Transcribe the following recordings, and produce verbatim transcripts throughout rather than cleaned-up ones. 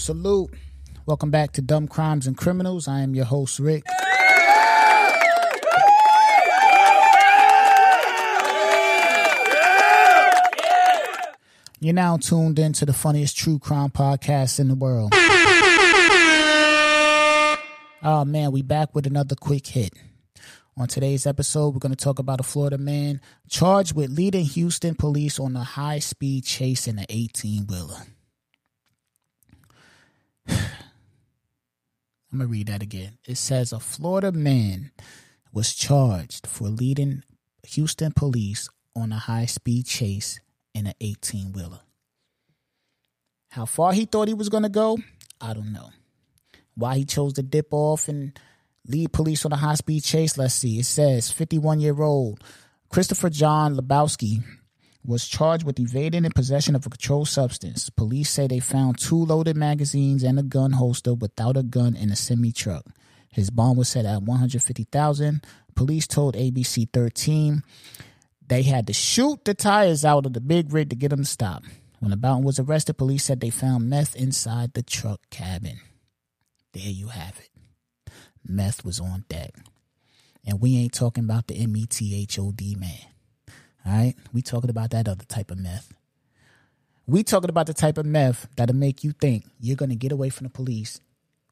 salute. Welcome back to Dumb Crimes and Criminals. I am your host, Rick. You're now tuned in to the funniest true crime podcast in the world. Oh man, we back with another quick hit. On today's episode, we're going to talk about a Florida man charged with leading Houston police on a high-speed chase in an eighteen-wheeler. I'm going to read that again. It says a Florida man was charged for leading Houston police on a high-speed chase in an eighteen-wheeler. How far he thought he was going to go, I don't know. Why he chose to dip off and lead police on a high-speed chase, let's see. It says fifty-one-year-old Christopher John Lebowski was charged with evading and possession of a controlled substance. Police say they found two loaded magazines and a gun holster without a gun in a semi-truck. His bond was set at one hundred fifty thousand dollars. Police told A B C thirteen they had to shoot the tires out of the big rig to get him to stop. When the Boughton was arrested, police said they found meth inside the truck cabin. There you have it. Meth was on deck. And we ain't talking about the M E T H O D man. All right? We talking about that other type of meth. We talking about the type of meth that'll make you think you're going to get away from the police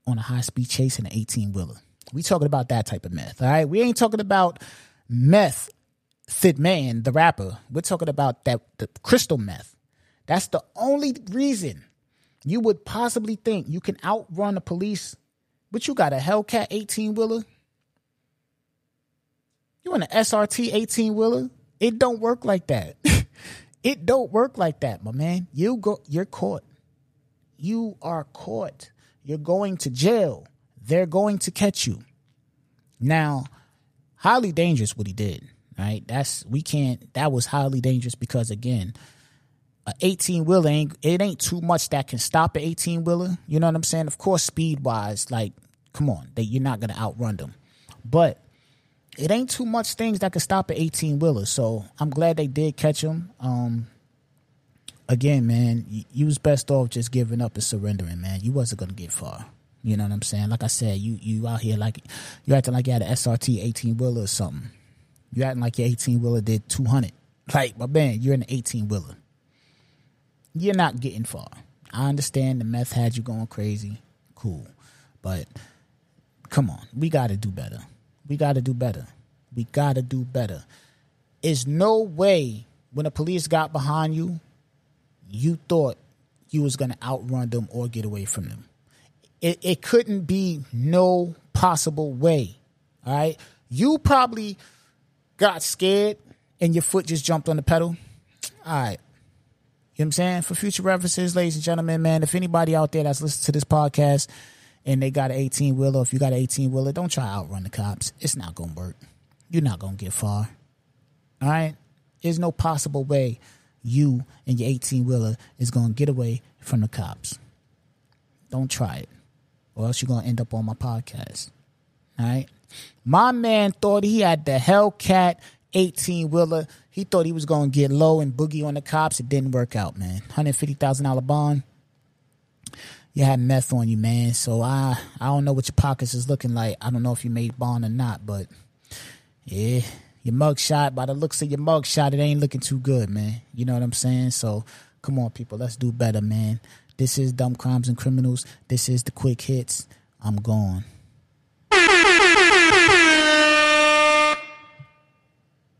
on a high-speed chase in an eighteen-wheeler. We talking about that type of meth. All right? We ain't talking about meth. Fit Man, the rapper. We're talking about that the crystal meth. That's the only reason you would possibly think you can outrun the police. But you got a Hellcat eighteen-wheeler. You in an S R T eighteen-wheeler. It don't work like that. It don't work like that, my man. You go, you're caught. You are caught. You're going to jail. They're going to catch you. Now, highly dangerous what he did. Right, that's we can't. That was highly dangerous because again, an eighteen-wheeler ain't it ain't too much that can stop an eighteen-wheeler. You know what I'm saying? Of course, speed-wise, like come on, they, you're not gonna outrun them. But it ain't too much things that can stop an eighteen-wheeler. So I'm glad they did catch him. Um, again, man, you, you was best off just giving up and surrendering, man. You wasn't gonna get far. You know what I'm saying? Like I said, you you out here like you acting like you had an S R T eighteen-wheeler or something. You acting like your eighteen-wheeler did two hundred. Like, my man, you're in an eighteen-wheeler. You're not getting far. I understand the meth had you going crazy. Cool. But, come on. We got to do better. We got to do better. We got to do better. There's no way when the police got behind you, you thought you was going to outrun them or get away from them. It, it couldn't be no possible way. All right? You probably got scared, and your foot just jumped on the pedal. All right. You know what I'm saying? For future references, ladies and gentlemen, man, if anybody out there that's listening to this podcast and they got an eighteen-wheeler, if you got an eighteen-wheeler, don't try to outrun the cops. It's not going to work. You're not going to get far. All right? There's no possible way you and your eighteen-wheeler is going to get away from the cops. Don't try it, or else you're going to end up on my podcast. All right? My man thought he had the Hellcat eighteen-wheeler. He thought he was going to get low and boogie on the cops. It didn't work out, man. one hundred fifty thousand dollars bond. You had meth on you, man. So I I don't know what your pockets is looking like. I don't know if you made bond or not, but yeah, your mugshot, by the looks of your mugshot, it ain't looking too good, man. You know what I'm saying? So come on, people. Let's do better, man. This is Dumb Crimes and Criminals. This is the Quick Hits. I'm gone.